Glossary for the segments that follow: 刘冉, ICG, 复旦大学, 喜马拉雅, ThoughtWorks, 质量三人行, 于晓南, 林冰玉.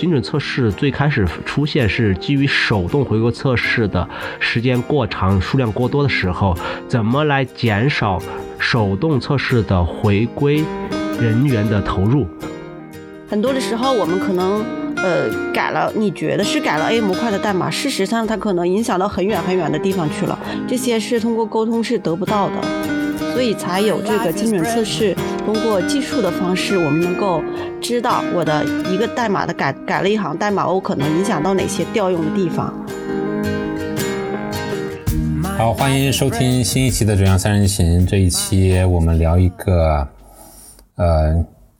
精准测试最开始出现是基于手动回归测试的时间过长、数量过多的时候，怎么来减少手动测试的回归人员的投入？很多的时候我们可能改了，你觉得是改了 A 模块的代码，事实上它可能影响到很远很远的地方去了，这些是通过沟通是得不到的，所以才有这个精准测试，通过技术的方式我们能够知道我的一个代码的改了一行代码，我可能影响到哪些调用的地方。好，欢迎收听新一期的《九阳三人行》，这一期我们聊一个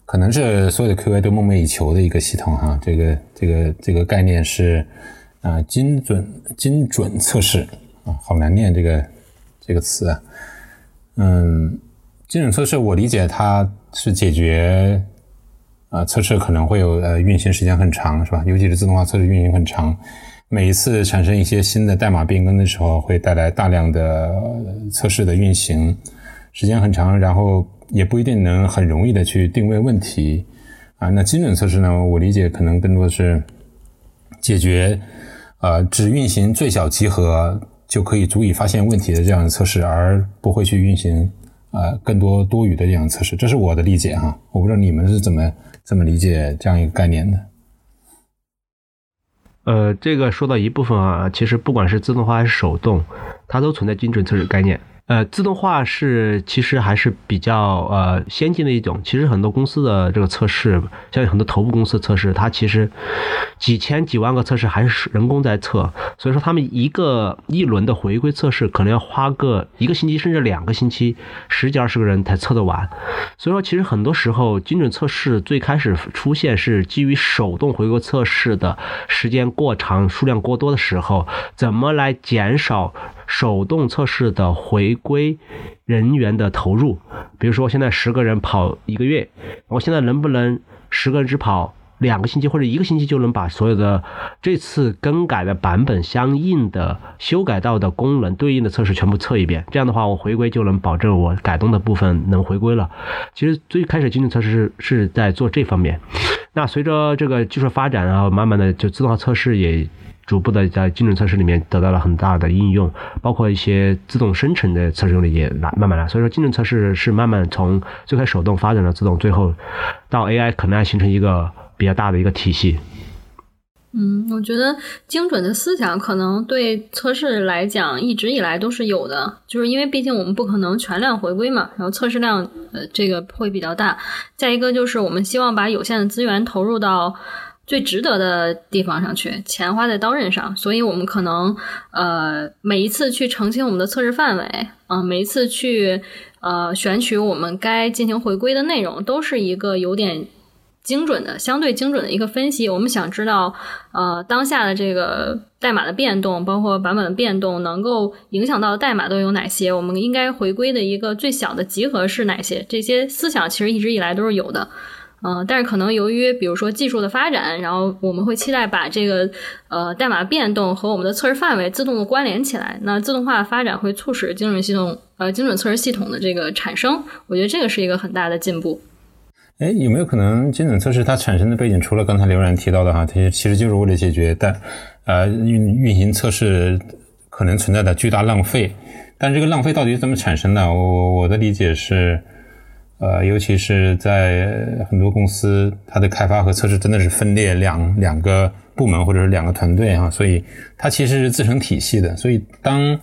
可能是所有的 QA 都梦寐以求的一个系统哈，这个概念是精准测试啊，好难念这个词啊。精准测试我理解它是解决测试可能会有运行时间很长是吧，尤其是自动化测试运行很长，每一次产生一些新的代码变更的时候会带来大量的测试的运行时间很长，然后也不一定能很容易的去定位问题啊。那精准测试呢，我理解可能更多是解决只运行最小集合就可以足以发现问题的这样的测试，而不会去运行更多多余的这样的测试，这是我的理解哈。我不知道你们是怎么理解这样一个概念的。这个说到一部分啊，其实不管是自动化还是手动，它都存在精准测试概念。自动化是其实还是比较先进的一种，其实很多公司的这个测试，像很多头部公司的测试，它其实几千几万个测试还是人工在测，所以说他们一轮的回归测试可能要花个一个星期甚至2个星期，10几20个人才测得完。所以说其实很多时候精准测试最开始出现是基于手动回归测试的时间过长、数量过多的时候，怎么来减少手动测试的回归人员的投入。比如说现在10个人跑1个月，我现在能不能10个人只跑2个星期或者1个星期就能把所有的这次更改的版本相应的修改到的功能对应的测试全部测一遍，这样的话我回归就能保证我改动的部分能回归了。其实最开始精准测试是在做这方面，那随着这个技术发展啊，慢慢的就自动化测试也逐步的在精准测试里面得到了很大的应用，包括一些自动生成的测试用例也慢慢来。所以说精准测试是慢慢从最开始手动发展到自动，最后到 AI 可能要形成一个比较大的一个体系。我觉得精准的思想可能对测试来讲一直以来都是有的，就是因为毕竟我们不可能全量回归嘛，然后测试量这个会比较大。再一个就是我们希望把有限的资源投入到最值得的地方上去，钱花在刀刃上，所以我们可能每一次去澄清我们的测试范围啊、每一次去选取我们该进行回归的内容，都是一个有点精准的、相对精准的一个分析。我们想知道当下的这个代码的变动，包括版本的变动，能够影响到的代码都有哪些，我们应该回归的一个最小的集合是哪些，这些思想其实一直以来都是有的。但是可能由于比如说技术的发展，然后我们会期待把这个代码变动和我们的测试范围自动的关联起来，那自动化的发展会促使精准测试系统的这个产生，我觉得这个是一个很大的进步。有没有可能精准测试它产生的背景，除了刚才刘然提到的哈，它其实就是为了解决运行测试可能存在的巨大浪费，但这个浪费到底怎么产生的？我的理解是尤其是在很多公司，它的开发和测试真的是分裂两个部门或者是2个团队啊，所以它其实是自成体系的。所以当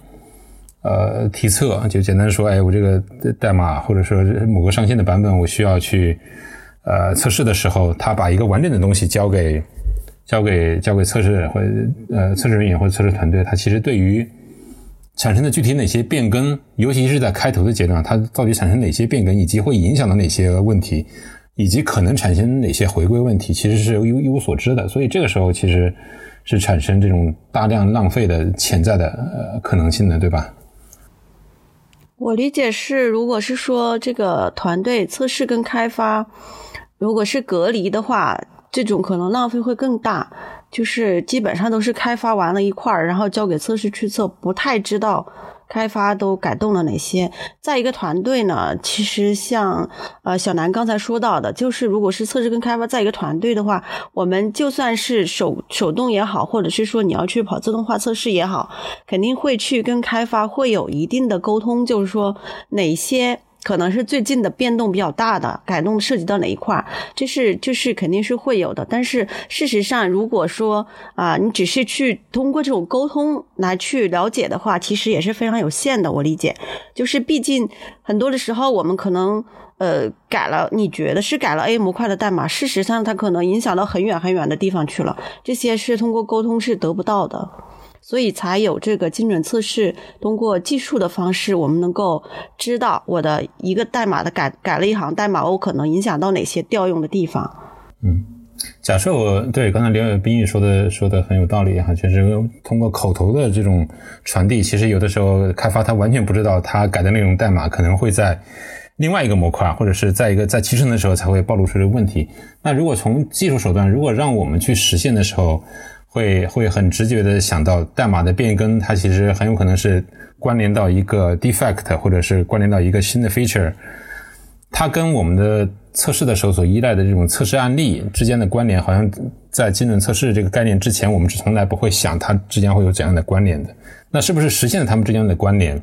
提测，就简单说，我这个代码或者说某个上线的版本，我需要去测试的时候，它把一个完整的东西交给测试或者测试人员或者测试团队，它其实对于产生的具体哪些变更，尤其是在开头的阶段，它到底产生哪些变更，以及会影响到哪些问题，以及可能产生哪些回归问题，其实是一无所知的。所以这个时候其实是产生这种大量浪费的潜在的可能性的，对吧？我理解是，如果是说这个团队测试跟开发如果是隔离的话，这种可能浪费会更大，就是基本上都是开发完了一块儿，然后交给测试去测，不太知道开发都改动了哪些。再一个团队呢，其实像小南刚才说到的，就是如果是测试跟开发在一个团队的话，我们就算是手动也好，或者是说你要去跑自动化测试也好，肯定会去跟开发会有一定的沟通，就是说哪些可能是最近的变动比较大的改动涉及到哪一块，这是肯定是会有的。但是事实上如果说你只是去通过这种沟通来去了解的话，其实也是非常有限的。我理解就是毕竟很多的时候我们可能改了，你觉得是改了 A 模块的代码，事实上它可能影响到很远很远的地方去了，这些是通过沟通是得不到的。所以才有这个精准测试，通过技术的方式我们能够知道我的一个代码的改了一行代码，我可能影响到哪些调用的地方。假设我对刚才刘斌宇说的很有道理哈，就是通过口头的这种传递，其实有的时候开发他完全不知道他改的那种代码可能会在另外一个模块或者是在集成的时候才会暴露出这个问题。那如果从技术手段如果让我们去实现的时候，会很直觉的想到代码的变更，它其实很有可能是关联到一个 defect 或者是关联到一个新的 feature， 它跟我们的测试的时候所依赖的这种测试案例之间的关联，好像在精准测试这个概念之前我们是从来不会想它之间会有怎样的关联的。那是不是实现了它们之间的关联，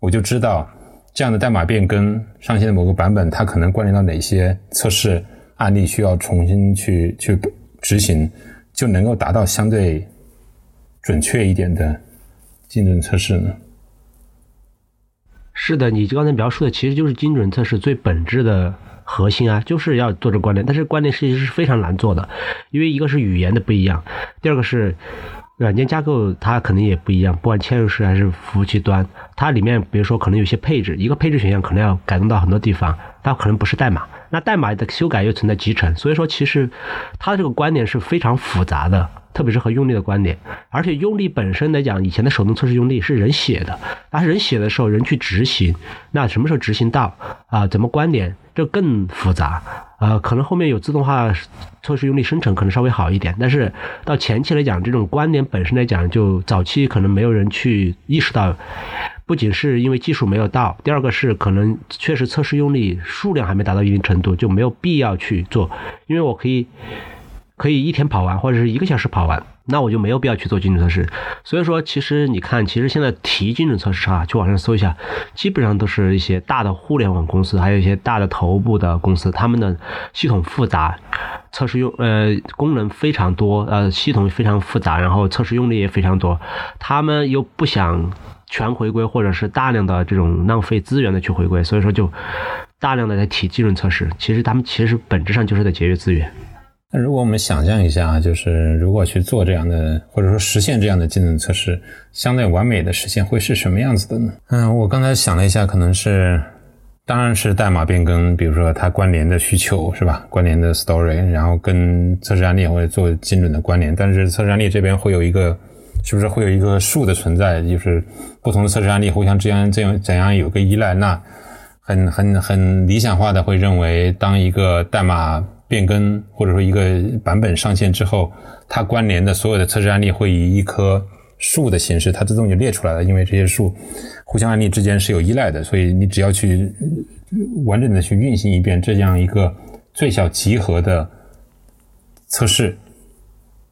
我就知道这样的代码变更上线的某个版本它可能关联到哪些测试案例需要重新去执行，就能够达到相对准确一点的精准测试呢？是的，你刚才描述的其实就是精准测试最本质的核心啊，就是要做这关联，但是关联其实是非常难做的，因为一个是语言的不一样，第二个是软件架构它肯定也不一样，不管嵌入式还是服务器端，它里面比如说可能有些配置，一个配置选项可能要改动到很多地方，它可能不是代码，那代码的修改又存在集成，所以说其实它这个关联是非常复杂的，特别是和用力的关联。而且用力本身来讲，以前的手动测试用力是人写的，但是人写的时候人去执行，那什么时候执行到怎么关联，这更复杂。可能后面有自动化测试用力生成可能稍微好一点，但是到前期来讲，这种关联本身来讲，就早期可能没有人去意识到，不仅是因为技术没有到，第二个是可能确实测试用力数量还没达到一定程度，就没有必要去做，因为我可以一天跑完，或者是1个小时跑完，那我就没有必要去做精准测试。所以说其实你看，其实现在提精准测试去网上搜一下，基本上都是一些大的互联网公司，还有一些大的头部的公司，他们的系统复杂，测试用功能非常多，系统非常复杂，然后测试用力也非常多，他们又不想全回归，或者是大量的这种浪费资源的去回归，所以说就大量的在提精准测试，其实他们其实本质上就是在节约资源。那如果我们想象一下，就是如果去做这样的，或者说实现这样的精准测试，相对完美的实现会是什么样子的呢？我刚才想了一下，可能是当然是代码变更，比如说它关联的需求是吧，关联的 story， 然后跟测试案例会做精准的关联，但是测试案例这边会有一个，是不是会有一个树的存在，就是不同的测试案例互相之间怎样有个依赖。那很理想化的会认为，当一个代码变更或者说一个版本上线之后，它关联的所有的测试案例会以一棵树的形式它自动就列出来了，因为这些树互相案例之间是有依赖的，所以你只要去完整的去运行一遍这样一个最小集合的测试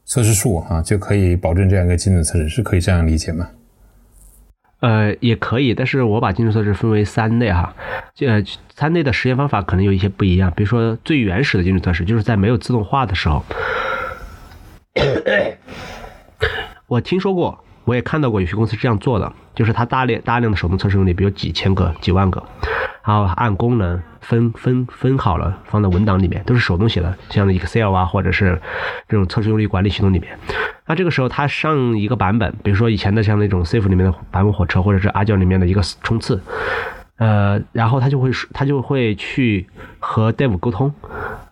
树就可以保证这样一个精准测试，是可以这样理解吗？也可以，但是我把精准测试分为三类三类的实验方法可能有一些不一样。比如说最原始的精准测试，就是在没有自动化的时候，我听说过，我也看到过有些公司这样做的，就是它大量的手动测试用力，比如几千个、几万个，然后按功能分好了放到文档里面，都是手动写的，像 Excel 或者是这种测试用力管理系统里面。那这个时候它上一个版本，比如说以前的像那种 Safe 里面的版本火车，或者是阿胶里面的一个冲刺，然后它就会去和 Dev 沟通，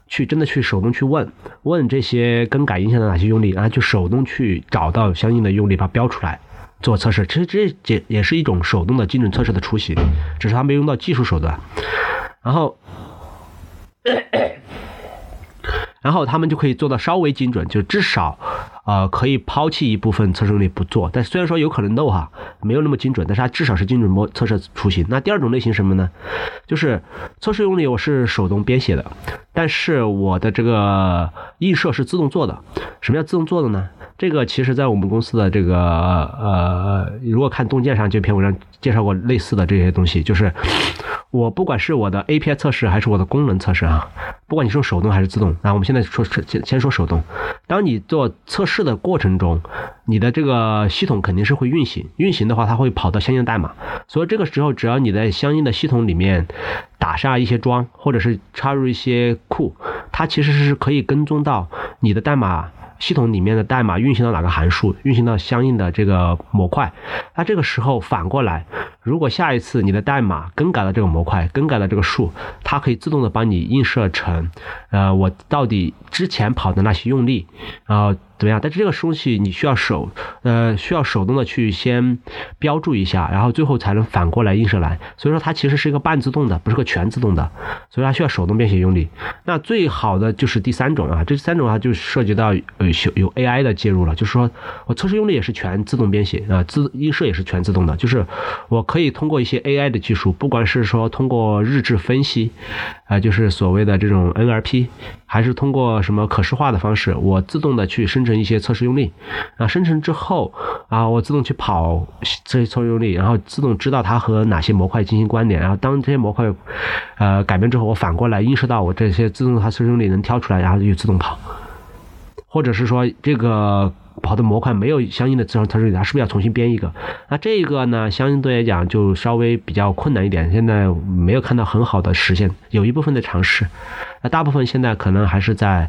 去真的去手动去问这些更改影响到哪些用力，然后就手动去找到相应的用力把它标出来做测试。其实这也是一种手动的精准测试的雏形，只是它没用到技术手段。然后他们就可以做到稍微精准，就至少可以抛弃一部分测试类不做，但虽然说有可能漏哈，没有那么精准，但是它至少是精准测试雏形。那第二种类型什么呢？就是测试用例我是手动编写的，但是我的这个映射是自动做的。什么叫自动做的呢？这个其实在我们公司的这个如果看洞见上这篇文章介绍过类似的这些东西，就是我不管是我的 API 测试还是我的功能测试啊，不管你说手动还是自动，那我们现在说先说手动。当你做测试的过程中，你的这个系统肯定是会运行，运行的话它会跑到相应的代码，所以这个时候只要你在相应的系统里面打下一些桩，或者是插入一些库，它其实是可以跟踪到你的代码系统里面的代码运行到哪个函数，运行到相应的这个模块。那这个时候反过来，如果下一次你的代码更改了这个模块，更改了这个数，它可以自动的帮你映射成我到底之前跑的那些用例怎么样。但是这个东西你需要手动的去先标注一下，然后最后才能反过来映射来，所以说它其实是一个半自动的，不是个全自动的，所以它需要手动编写用例。那最好的就是第三种啊，这三种它就涉及到有 AI 的介入了，就是说我测试用例也是全自动编写映射也是全自动的，就是我可以通过一些 AI 的技术，不管是说通过日志分析就是所谓的这种 NLP， 还是通过什么可视化的方式，我自动的去生成一些测试用例生成之后我自动去跑这些测试用例，然后自动知道它和哪些模块进行关联，然后当这些模块改变之后，我反过来映射到我这些自动测试用例能挑出来，然后就自动跑。或者是说这个跑的模块没有相应的自动测试用例，它是不是要重新编一个？那这个呢，相对来讲就稍微比较困难一点，现在没有看到很好的实现，有一部分的尝试。那大部分现在可能还是在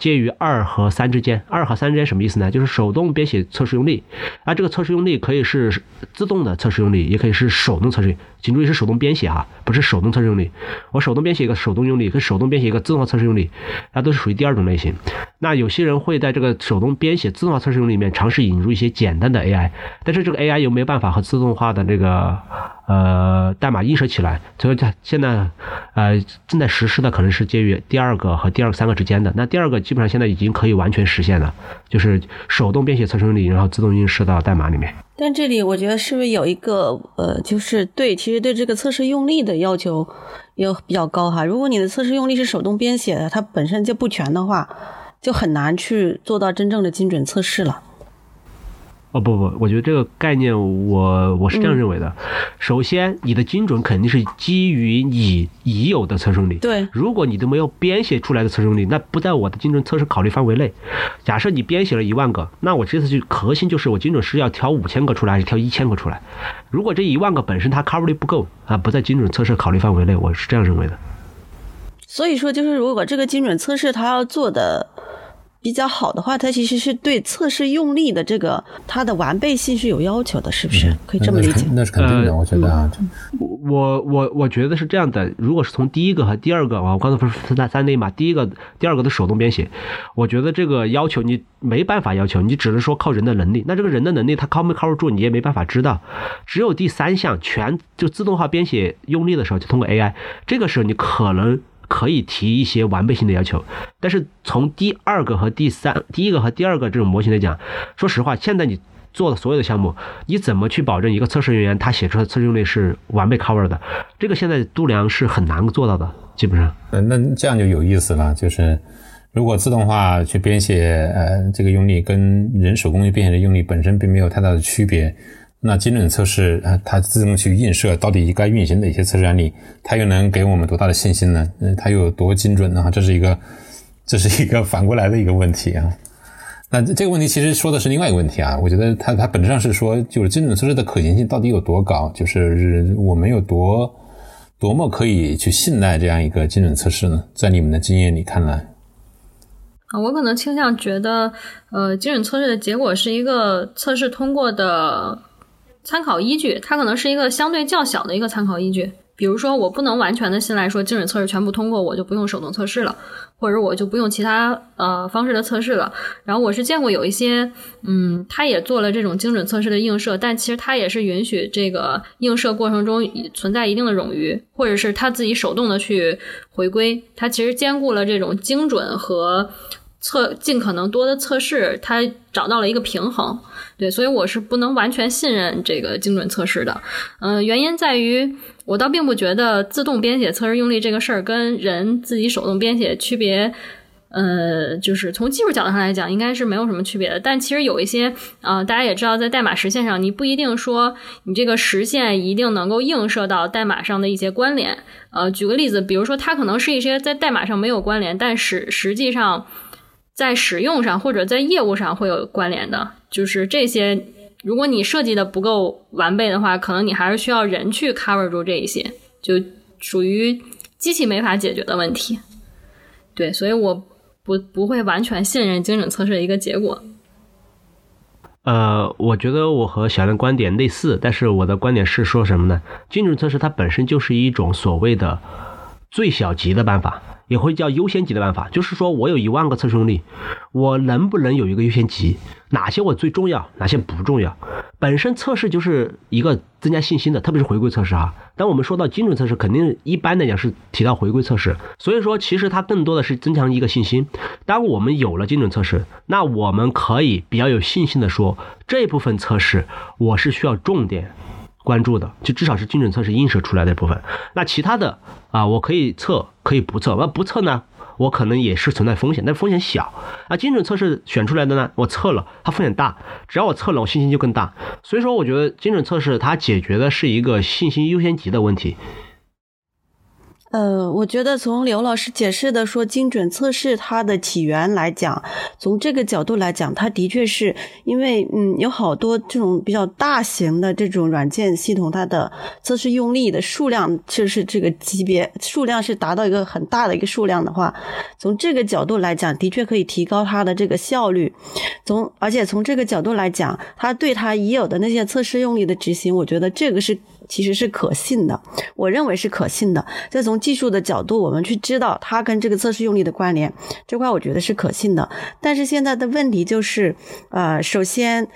介于2和3之间。2和3之间什么意思呢？就是手动编写测试用例，这个测试用例可以是自动的测试用例，也可以是手动测试用例，请注意是手动编写不是手动测试用例。我手动编写一个手动用例，跟手动编写一个自动化测试用例，那都是属于第二种类型。那有些人会在这个手动编写自动化测试用例里面尝试引入一些简单的 AI， 但是这个 AI 有没有办法和自动化的这个代码映射起来？所以现在正在实施的可能是介于第2个和第3个之间的。那第二个基本上现在已经可以完全实现了，就是手动编写测试用例，然后自动映射到代码里面。但这里我觉得是不是有一个就是其实对这个测试用例的要求也比较高哈。如果你的测试用例是手动编写的，它本身就不全的话，就很难去做到真正的精准测试了。不，我觉得这个概念我是这样认为的。首先，你的精准肯定是基于你已有的测试用例。对，如果你都没有编写出来的测试用例，那不在我的精准测试考虑范围内。假设你编写了10000个，那我这次就核心就是我精准是要挑5000个出来，还是挑1000个出来？如果这10000个本身它 cover 率不够不在精准测试考虑范围内，我是这样认为的。所以说，就是如果这个精准测试它要做的比较好的话，它其实是对测试用例的这个它的完备性是有要求的，是不是？可以这么理解？那是肯定的，我觉得我觉得是这样的。如果是从第1个和第2个，我刚才不是分在3类嘛，第1个、第2个的手动编写，我觉得这个要求你没办法要求，你只能说靠人的能力。那这个人的能力他靠没靠得住，你也没办法知道。只有第3项全就自动化编写用例的时候，就通过 AI， 这个时候你可以提一些完备性的要求。但是从第1个和第2个这种模型来讲，说实话，现在你做的所有的项目，你怎么去保证一个测试人员他写出的测试用例是完备 cover 的？这个现在度量是很难做到的，基本上。那这样就有意思了，就是如果自动化去编写这个用例跟人手工去编写的用例本身并没有太大的区别，那精准测试它自动去映射到底该运行的一些测试案例，它又能给我们多大的信心呢？它又有多精准呢？这是一个反过来的一个问题啊。那这个问题其实说的是另外一个问题啊。我觉得它本质上是说，就是精准测试的可行性到底有多高，就是我们有多么可以去信赖这样一个精准测试呢？在你们的经验里看来，我可能倾向觉得精准测试的结果是一个测试通过的参考依据，它可能是一个相对较小的一个参考依据。比如说，我不能完全的信赖说精准测试全部通过，我就不用手动测试了，或者我就不用其他方式的测试了。然后我是见过有一些他也做了这种精准测试的映射，但其实他也是允许这个映射过程中存在一定的冗余，或者是他自己手动的去回归。他其实兼顾了这种精准和尽可能多的测试，它找到了一个平衡。对，所以我是不能完全信任这个精准测试的。原因在于我倒并不觉得自动编写测试用例这个事儿跟人自己手动编写区别，就是从技术角度上来讲应该是没有什么区别的。但其实有一些大家也知道，在代码实现上你不一定说你这个实现一定能够映射到代码上的一些关联。举个例子，比如说它可能是一些在代码上没有关联，但是实际上在使用上或者在业务上会有关联的。就是这些如果你设计的不够完备的话，可能你还是需要人去 cover 住这一些，就属于机器没法解决的问题。对，所以我不会完全信任精准测试的一个结果。我觉得我和小杨的观点类似，但是我的观点是说什么呢？精准测试它本身就是一种所谓的最小级的办法，也会叫优先级的办法。就是说我有10000个测试用例，我能不能有一个优先级，哪些我最重要，哪些不重要。本身测试就是一个增加信心的，特别是回归测试啊。当我们说到精准测试，肯定一般来讲是提到回归测试，所以说其实它更多的是增强一个信心。当我们有了精准测试，那我们可以比较有信心的说，这部分测试我是需要重点关注的，就至少是精准测试映射出来的部分。那其他的我可以测可以不测，那不测呢我可能也是存在风险，但风险小。精准测试选出来的呢，我测了它风险大，只要我测了我信心就更大。所以说我觉得精准测试它解决的是一个信心优先级的问题。我觉得从刘老师解释的说精准测试它的起源来讲，从这个角度来讲，它的确是因为有好多这种比较大型的这种软件系统，它的测试用例的数量就是这个级别数量是达到一个很大的一个数量的话，从这个角度来讲的确可以提高它的这个效率。而且从这个角度来讲，它对它已有的那些测试用例的执行，我觉得这个其实是可信的，我认为是可信的。再从技术的角度，我们去知道它跟这个测试用例的关联，这块我觉得是可信的。但是现在的问题就是首先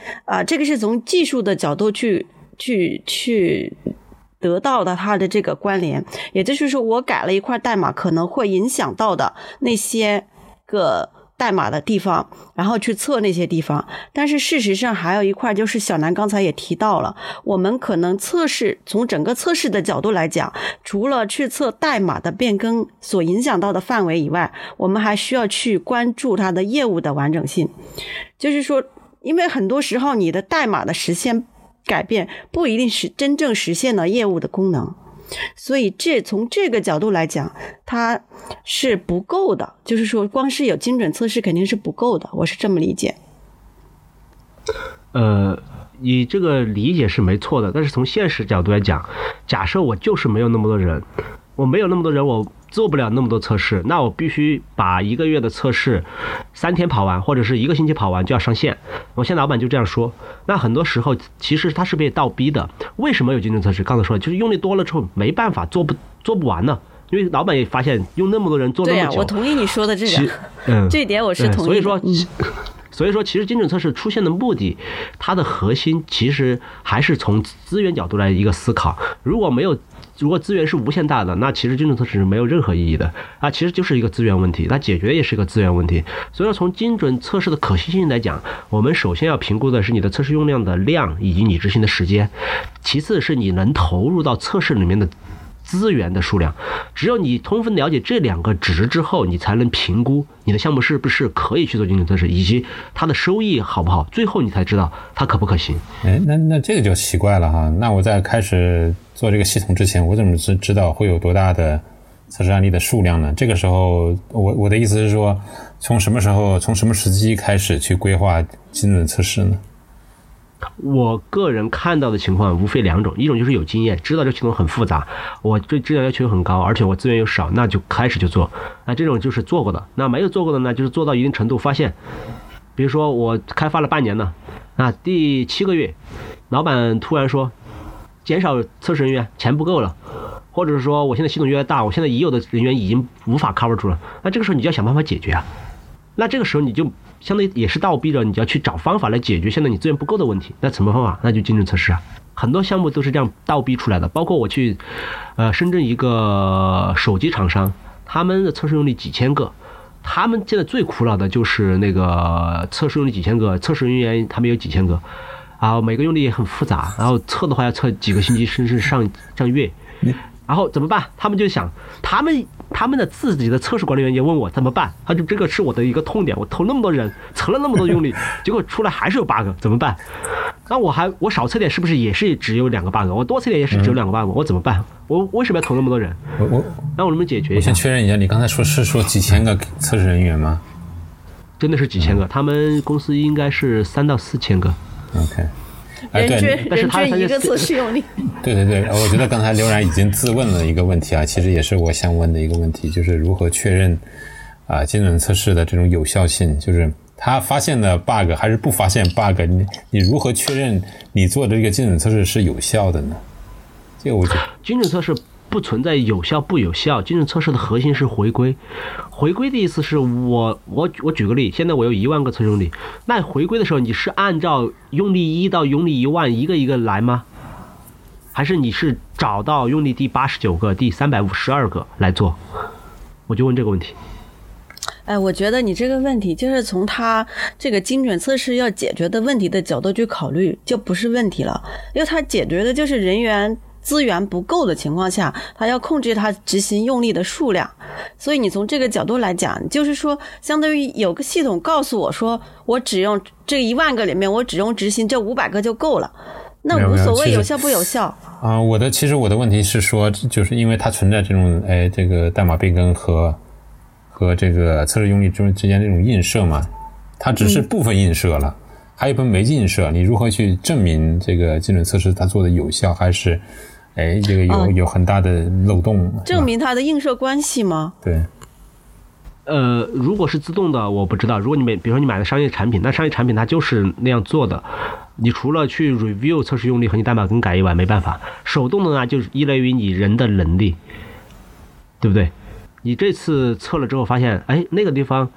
这个是从技术的角度去得到的它的这个关联，也就是说我改了一块代码可能会影响到的那些个代码的地方，然后去测那些地方。但是事实上还有一块，就是小南刚才也提到了，我们可能测试从整个测试的角度来讲，除了去测代码的变更所影响到的范围以外，我们还需要去关注它的业务的完整性。就是说因为很多时候你的代码的实现改变不一定是真正实现了业务的功能，所以从这个角度来讲它是不够的，就是说光是有精准测试肯定是不够的，我是这么理解。你这个理解是没错的，但是从现实角度来讲，假设我就是没有那么多人，我做不了那么多测试，那我必须把一个月的测试3天跑完，或者是1个星期跑完就要上线。我现在老板就这样说，那很多时候其实他是被倒逼的。为什么有精准测试？刚才说就是用力多了之后没办法做不完呢，因为老板也发现用那么多人做那么久。对啊，我同意你说的这个，这一点我是同意的。所以说其实精准测试出现的目的，它的核心其实还是从资源角度来一个思考。如果资源是无限大的，那其实精准测试是没有任何意义的啊，其实就是一个资源问题，它解决也是一个资源问题。所以说从精准测试的可行性来讲，我们首先要评估的是你的测试用量的量以及你执行的时间，其次是你能投入到测试里面的资源的数量。只有你充分了解这2个值之后，你才能评估你的项目是不是可以去做精准测试，以及它的收益好不好，最后你才知道它可不可行。那这个就奇怪了哈。那我在开始做这个系统之前，我怎么知道会有多大的测试案例的数量呢？这个时候我的意思是说，从什么时机开始去规划精准测试呢？我个人看到的情况无非2种，一种就是有经验，知道这系统很复杂，我对质量要求很高，而且我资源又少，那就开始就做。那这种就是做过的。那没有做过的呢，就是做到一定程度发现，比如说我开发了半年了，那第7个月老板突然说减少测试人员，钱不够了，或者是说我现在系统越来越大，我现在已有的人员已经无法 cover 住了，那这个时候你就要想办法解决啊。那这个时候你就相当于也是倒逼着你就要去找方法来解决现在你资源不够的问题。那什么方法？那就精准测试啊。很多项目都是这样倒逼出来的，包括我去深圳一个手机厂商，他们的测试用例几千个，他们现在最苦恼的就是那个测试用的几千个测试人员，他们有几千个，然后每个用的也很复杂，然后测的话要测几个星期，甚至上月。然后怎么办？他们就想，他们的自己的测试管理员也问我怎么办，他就这个是我的一个痛点，我投那么多人，测了那么多用力，结果出来还是有 bug， 怎么办？那我少测点是不是也是只有两个 bug？ 我多测点也是只有两个 bug， 我怎么办？我为什么要投那么多人？那我能不能解决一下？我先确认一下，你刚才说几千个测试人员吗？真的是几千个，他们公司应该是3到4千个。OK。人均一个测试用力。对对对，我觉得刚才刘然已经自问了一个问题啊，其实也是我想问的一个问题，就是如何确认啊精准测试的这种有效性，就是他发现了 bug 还是不发现 bug， 你如何确认你做的这个精准测试是有效的呢？这个我觉得精准测试不存在有效不有效，精准测试的核心是回归。回归的意思是我举个例，现在我有10000个测试用力，那回归的时候你是按照用力1到用力10000一个一个来吗？还是你是找到用力第89个、第352个来做？我就问这个问题。哎，我觉得你这个问题就是从他这个精准测试要解决的问题的角度去考虑，就不是问题了，因为他解决的就是人员资源不够的情况下，他要控制他执行用力的数量。所以你从这个角度来讲，就是说相当于有个系统告诉我说，我只用这10000个里面，我只用执行这500个就够了，那无所谓有效不有效啊。其实我的问题是说，就是因为它存在这种这个代码变更和这个测试用力之间这种映射嘛，它只是部分映射了，还有一部分没映射，你如何去证明这个精准测试它做的有效还是这个有很大的漏洞？证明它的映射关系吗？对。如果是自动的我不知道，如果你比如说你买的商业产品，那商业产品它就是那样做的，你除了去 review 测试用力和你代码更改以外没办法。手动的呢就依赖于你人的能力，对不对？你这次测了之后发现那个地方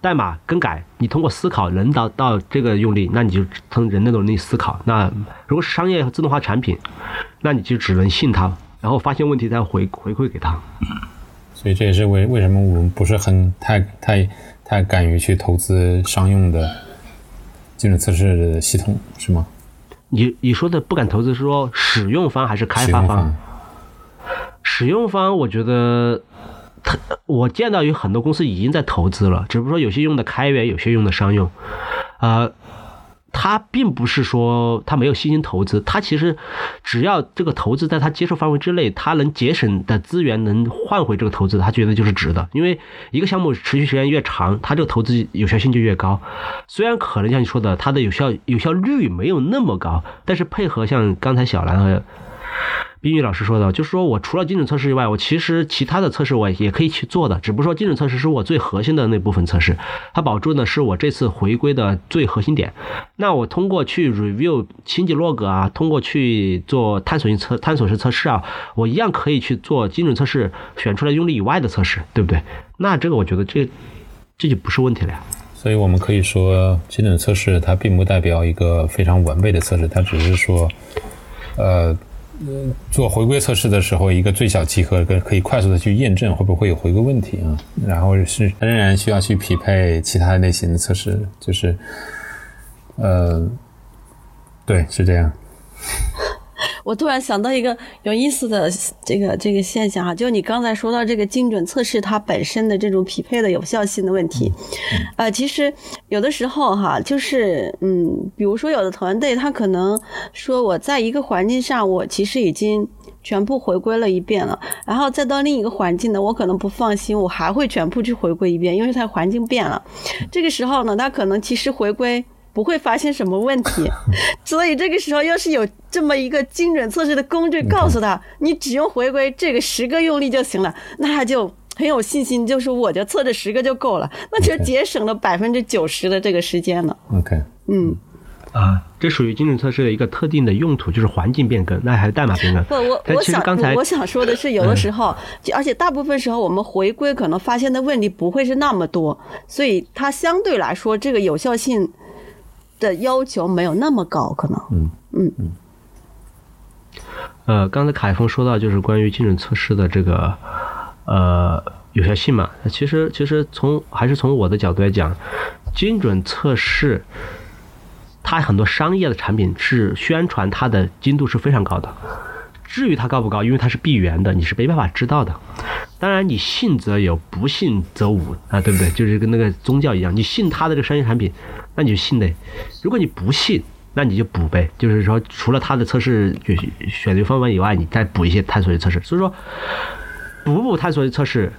代码更改，你通过思考人到这个用力，那你就从人的能力思考。那如果是商业自动化产品，那你就只能信它，然后发现问题再回馈给它。所以这也是为什么我们不是很太敢于去投资商用的精准测试系统，是吗？你说的不敢投资是说使用方还是开发方？使用方我觉得我见到有很多公司已经在投资了，只不过有些用的开源，有些用的商用。他并不是说他没有信心投资，他其实只要这个投资在他接受范围之内，他能节省的资源能换回这个投资，他觉得就是值的。因为一个项目持续时间越长，他这个投资有效性就越高。虽然可能像你说的，他的有效率没有那么高，但是配合像刚才小兰和冰玉老师说的，就是说我除了精准测试以外，我其实其他的测试我也可以去做的，只不过说精准测试是我最核心的那部分测试，它保住呢是我这次回归的最核心点。那我通过去 review 清洁 log 啊，通过去做探索式测试啊，我一样可以去做精准测试选出来用力以外的测试，对不对？那这个我觉得这就不是问题了呀。所以我们可以说精准测试它并不代表一个非常完备的测试，它只是说做回归测试的时候一个最小集合，可以快速的去验证会不会有回归问题啊。然后是仍然需要去匹配其他类型的测试，就是对，是这样。我突然想到一个有意思的这个现象哈，就你刚才说到这个精准测试它本身的这种匹配的有效性的问题，其实有的时候哈，就是比如说有的团队他可能说我在一个环境上我其实已经全部回归了一遍了，然后再到另一个环境呢，我可能不放心，我还会全部去回归一遍，因为它环境变了。这个时候呢，他可能其实回归不会发现什么问题，所以这个时候要是有这么一个精准测试的工具告诉他，你只用回归这个10个用力就行了，那他就很有信心，就是我就测这10个就够了，那就节省了90%的这个时间了。OK， 这属于精准测试的一个特定的用途，就是环境变更，那还是代码变更。我想说的是，有的时候，而且大部分时候我们回归可能发现的问题不会是那么多，所以它相对来说这个有效性的要求没有那么高，可能。刚才凯峰说到，就是关于精准测试的这个有效性嘛。其实还是从我的角度来讲，精准测试它很多商业的产品是宣传它的精度是非常高的，至于它高不高，因为它是闭源的，你是没办法知道的。当然你信则有，不信则无啊，对不对？就是跟那个宗教一样，你信它的这个商业产品，那你就信呗，如果你不信，那你就补呗，就是说除了它的测试选择方法以外，你再补一些探索性测试。所以说补探索性测试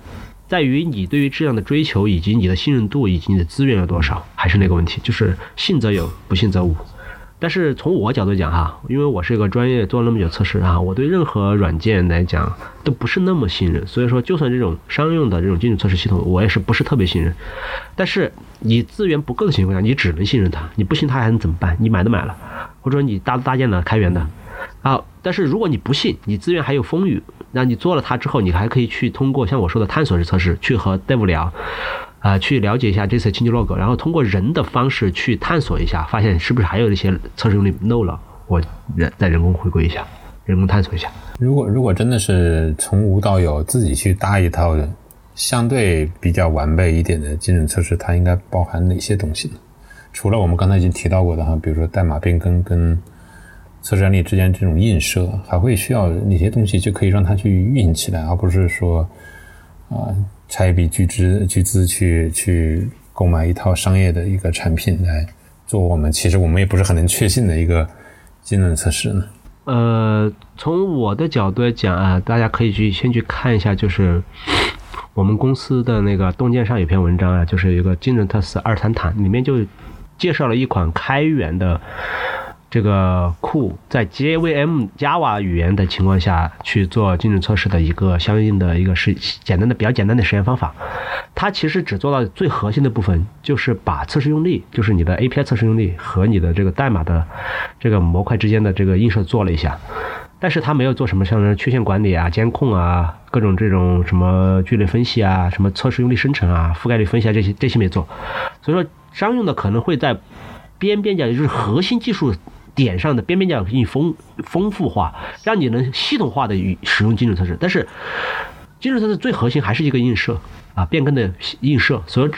在于你对于质量的追求，以及你的信任度，以及你的资源有多少，还是那个问题，就是信则有，不信则无。但是从我角度讲哈，因为我是一个专业做了那么久测试啊，我对任何软件来讲都不是那么信任，所以说就算这种商用的这种精准测试系统，我也是不是特别信任。但是你资源不够的情况下，你只能信任它，你不信它还能怎么办？你买都买了，或者说你搭建了开源的啊，但是如果你不信，你资源还有丰裕，那你做了它之后，你还可以去通过像我说的探索式测试去和 dev 聊去了解一下这次change log， 然后通过人的方式去探索一下，发现是不是还有一些测试用力漏了，我再人工回归一下，人工探索一下。如果真的是从无到有自己去搭一套相对比较完备一点的精准测试，它应该包含哪些东西呢？除了我们刚才已经提到过的哈，比如说代码变更跟测试案例之间这种映射，还会需要哪些东西就可以让它去运行起来，而不是说拆一笔巨资去购买一套商业的一个产品来做我们也不是很能确信的一个精准测试呢？从我的角度来讲啊，大家可以先去看一下，就是我们公司的那个洞见上有篇文章啊，就是有一个精准测试233，里面就介绍了一款开源的这个库在 JVM Java 语言的情况下去做精准测试的一个相应的一个比较简单的实验方法。它其实只做到最核心的部分，就是把测试用力，就是你的 API 测试用力和你的这个代码的这个模块之间的这个映射做了一下，但是它没有做什么像缺陷管理啊、监控啊、各种这种什么聚类分析啊、什么测试用力生成啊、覆盖率分析啊，这些没做。所以说商用的可能会在边角，也就是核心技术点上的边角给你丰富化，让你能系统化的使用精准测试。但是精准测试最核心还是一个映射啊，变更的映射。所以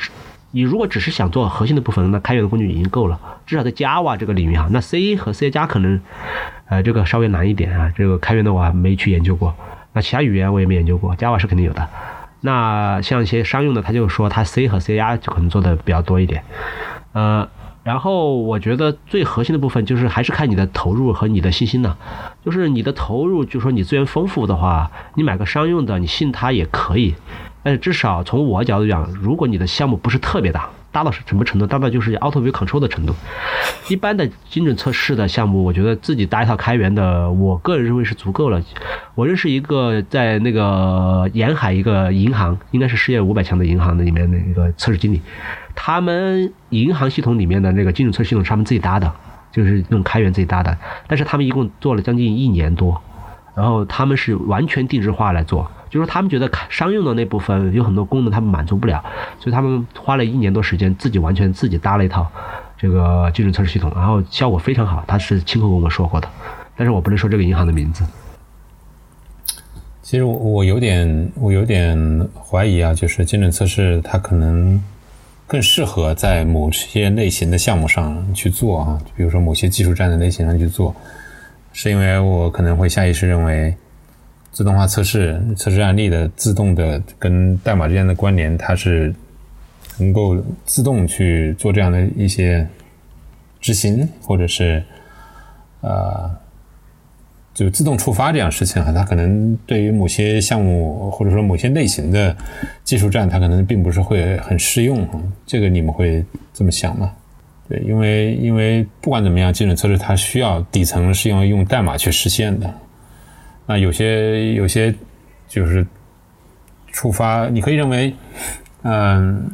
你如果只是想做核心的部分，那开源的工具已经够了，至少在 Java 这个领域哈。那 C 和 C 加可能这个稍微难一点啊，这个开源的我还没去研究过，那其他语言我也没研究过， Java 是肯定有的。那像一些商用的，他就说他 C 和 C 加就可能做的比较多一点。然后我觉得最核心的部分就是还是看你的投入和你的信心呢，就是你的投入，就是说你资源丰富的话，你买个商用的，你信它也可以。但是至少从我角度讲，如果你的项目不是特别大到什么程度，大到就是 auto view control 的程度。一般的精准测试的项目，我觉得自己搭一套开源的，我个人认为是足够了。我认识一个在那个沿海一个银行，应该是世界500强的银行的里面的一个测试经理，他们银行系统里面的那个精准测试系统是他们自己搭的，就是用开源自己搭的，但是他们一共做了将近1年多，然后他们是完全定制化来做，就是他们觉得商用的那部分有很多功能他们满足不了，所以他们花了1年多时间自己搭了一套这个精准测试系统，然后效果非常好，他是亲口跟我说过的，但是我不能说这个银行的名字。其实我有点怀疑啊，就是精准测试它可能更适合在某些类型的项目上去做啊，比如说某些技术站的类型上去做，是因为我可能会下意识认为自动化测试案例的自动的跟代码之间的关联，它是能够自动去做这样的一些执行，或者是就自动触发这样事情啊，它可能对于某些项目或者说某些类型的技术站，它可能并不是会很适用啊。这个你们会这么想吗？对，因为不管怎么样，精准测试它需要底层是要用代码去实现的。那有些就是触发，你可以认为，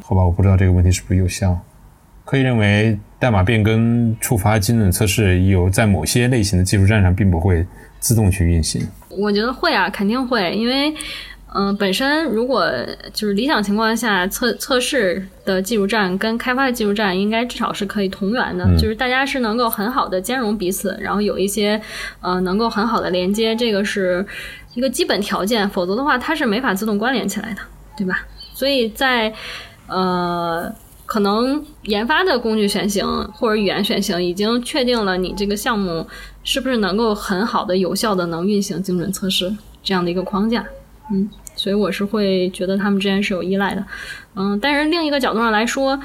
好吧，我不知道这个问题是不是有效。可以认为代码变更触发精准测试有在某些类型的技术站上并不会自动去运行。我觉得会啊，肯定会，因为本身如果就是理想情况下测试的技术站跟开发的技术站应该至少是可以同源的，就是大家是能够很好的兼容彼此，然后有一些能够很好的连接，这个是一个基本条件，否则的话它是没法自动关联起来的，对吧？所以在可能研发的工具选型或者语言选型已经确定了你这个项目是不是能够很好的有效的能运行精准测试这样的一个框架。嗯，所以我是会觉得他们之间是有依赖的。嗯，但是另一个角度上来说，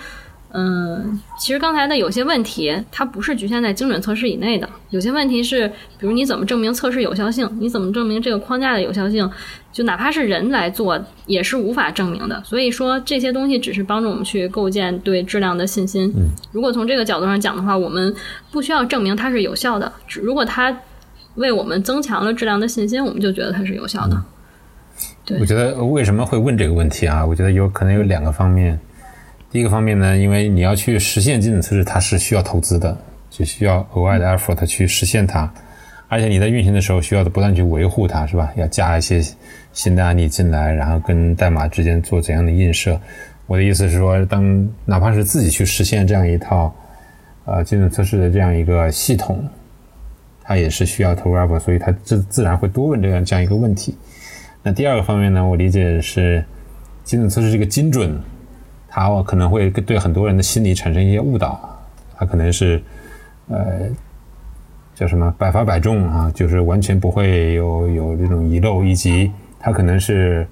其实刚才的有些问题它不是局限在精准测试以内的，有些问题是比如你怎么证明测试有效性，你怎么证明这个框架的有效性，就哪怕是人来做也是无法证明的。所以说这些东西只是帮助我们去构建对质量的信心。如果从这个角度上讲的话，我们不需要证明它是有效的，如果它为我们增强了质量的信心，我们就觉得它是有效的。对，我觉得为什么会问这个问题啊，我觉得有可能有两个方面。第一个方面呢，因为你要去实现精准测试，它是需要投资的，就需要额外的 effort 去实现它，而且你在运行的时候需要不断去维护它，是吧？要加一些新的案例进来，然后跟代码之间做怎样的映射。我的意思是说，当哪怕是自己去实现这样一套精准测试的这样一个系统，它也是需要投入 effort， 所以它自然会多问这样一个问题。那第二个方面呢，我理解是精准测试这个精准，它可能会对很多人的心理产生一些误导，它可能是叫什么百发百中啊，就是完全不会有这种遗漏，以及它可能是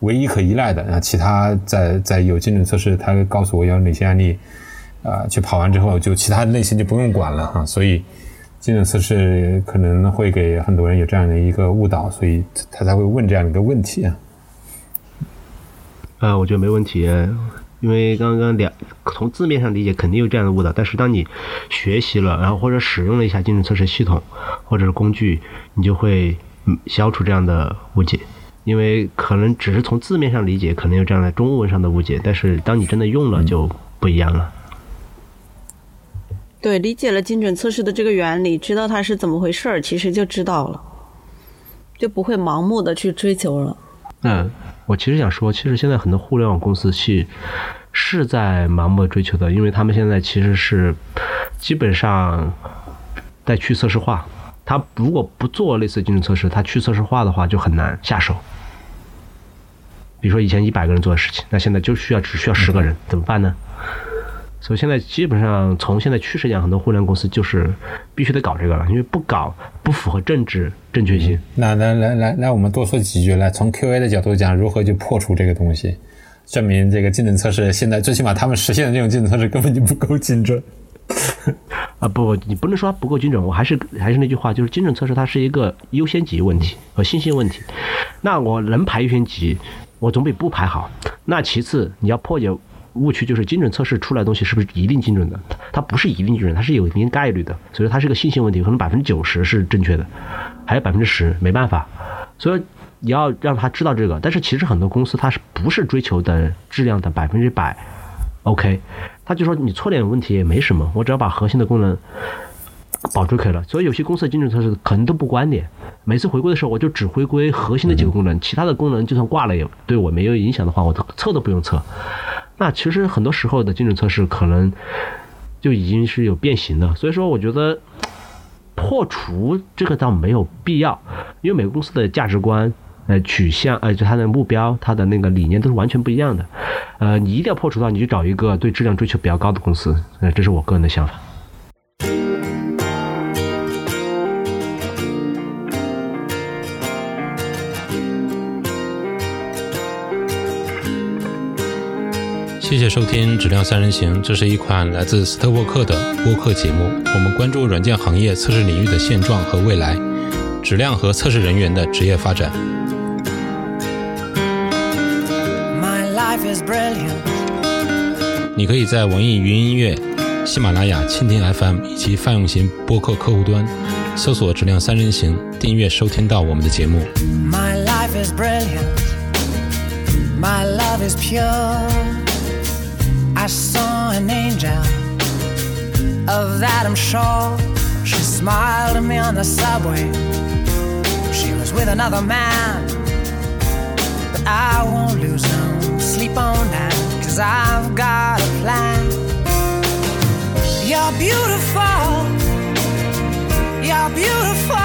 唯一可依赖的。其他在有精准测试，它告诉我有哪些案例去跑完之后，就其他类型就不用管了啊。所以精准测试可能会给很多人有这样的一个误导，所以他才会问这样一个问题啊。我觉得没问题。因为刚刚从字面上理解肯定有这样的误导，但是当你学习了，然后或者使用了一下精准测试系统或者是工具，你就会消除这样的误解。因为可能只是从字面上理解可能有这样的中文上的误解，但是当你真的用了就不一样了。对，理解了精准测试的这个原理，知道它是怎么回事，其实就知道了，就不会盲目的去追求了。我其实想说，其实现在很多互联网公司是在盲目追求的，因为他们现在其实是基本上在去测试化。他如果不做类似精准测试，他去测试化的话就很难下手。比如说以前100个人做的事情，那现在就只需要10个人，怎么办呢？所以现在基本上从现在趋势讲，很多互联网公司就是必须得搞这个了，因为不搞不符合政治正确性。那我们多说几句，来从 QA 的角度讲，如何去破除这个东西，证明这个精准测试现在最起码他们实现的这种精准测试根本就不够精准。不，你不能说它不够精准，我还是那句话，就是精准测试它是一个优先级问题和信息问题。那我能排优先级，我总比不排好。那其次，你要破解误区，就是精准测试出来的东西是不是一定精准的？它不是一定精准，它是有一定概率的，所以它是个信息问题，可能90%是正确的，还有10%没办法。所以你要让他知道这个，但是其实很多公司它是不是追求的质量的100%？OK， 他就说你错点问题也没什么，我只要把核心的功能保住可以了。所以有些公司的精准测试可能都不关联，每次回归的时候我就只回归核心的几个功能，其他的功能就算挂了也对我没有影响的话，我测都不用测。那其实很多时候的精准测试可能就已经是有变形的，所以说我觉得破除这个倒没有必要，因为每个公司的价值观取向就它的目标它的那个理念都是完全不一样的。你一定要破除到，你就找一个对质量追求比较高的公司。这是我个人的想法。谢谢收听《质量三人行》，这是一款来自斯特沃克的播客节目，我们关注软件行业测试领域的现状和未来，质量和测试人员的职业发展。 My life is brilliant。 你可以在网易云音乐、喜马拉雅、蜻蜓 FM 以及泛用型播客客户端搜索《质量三人行》，订阅收听到我们的节目。 My life is brilliant, my love is pure, I saw an angel, of that I'm sure. She smiled at me on the subway. She was with another man, but I won't lose no sleep on that, 'cause I've got a plan. You're beautiful, you're beautiful.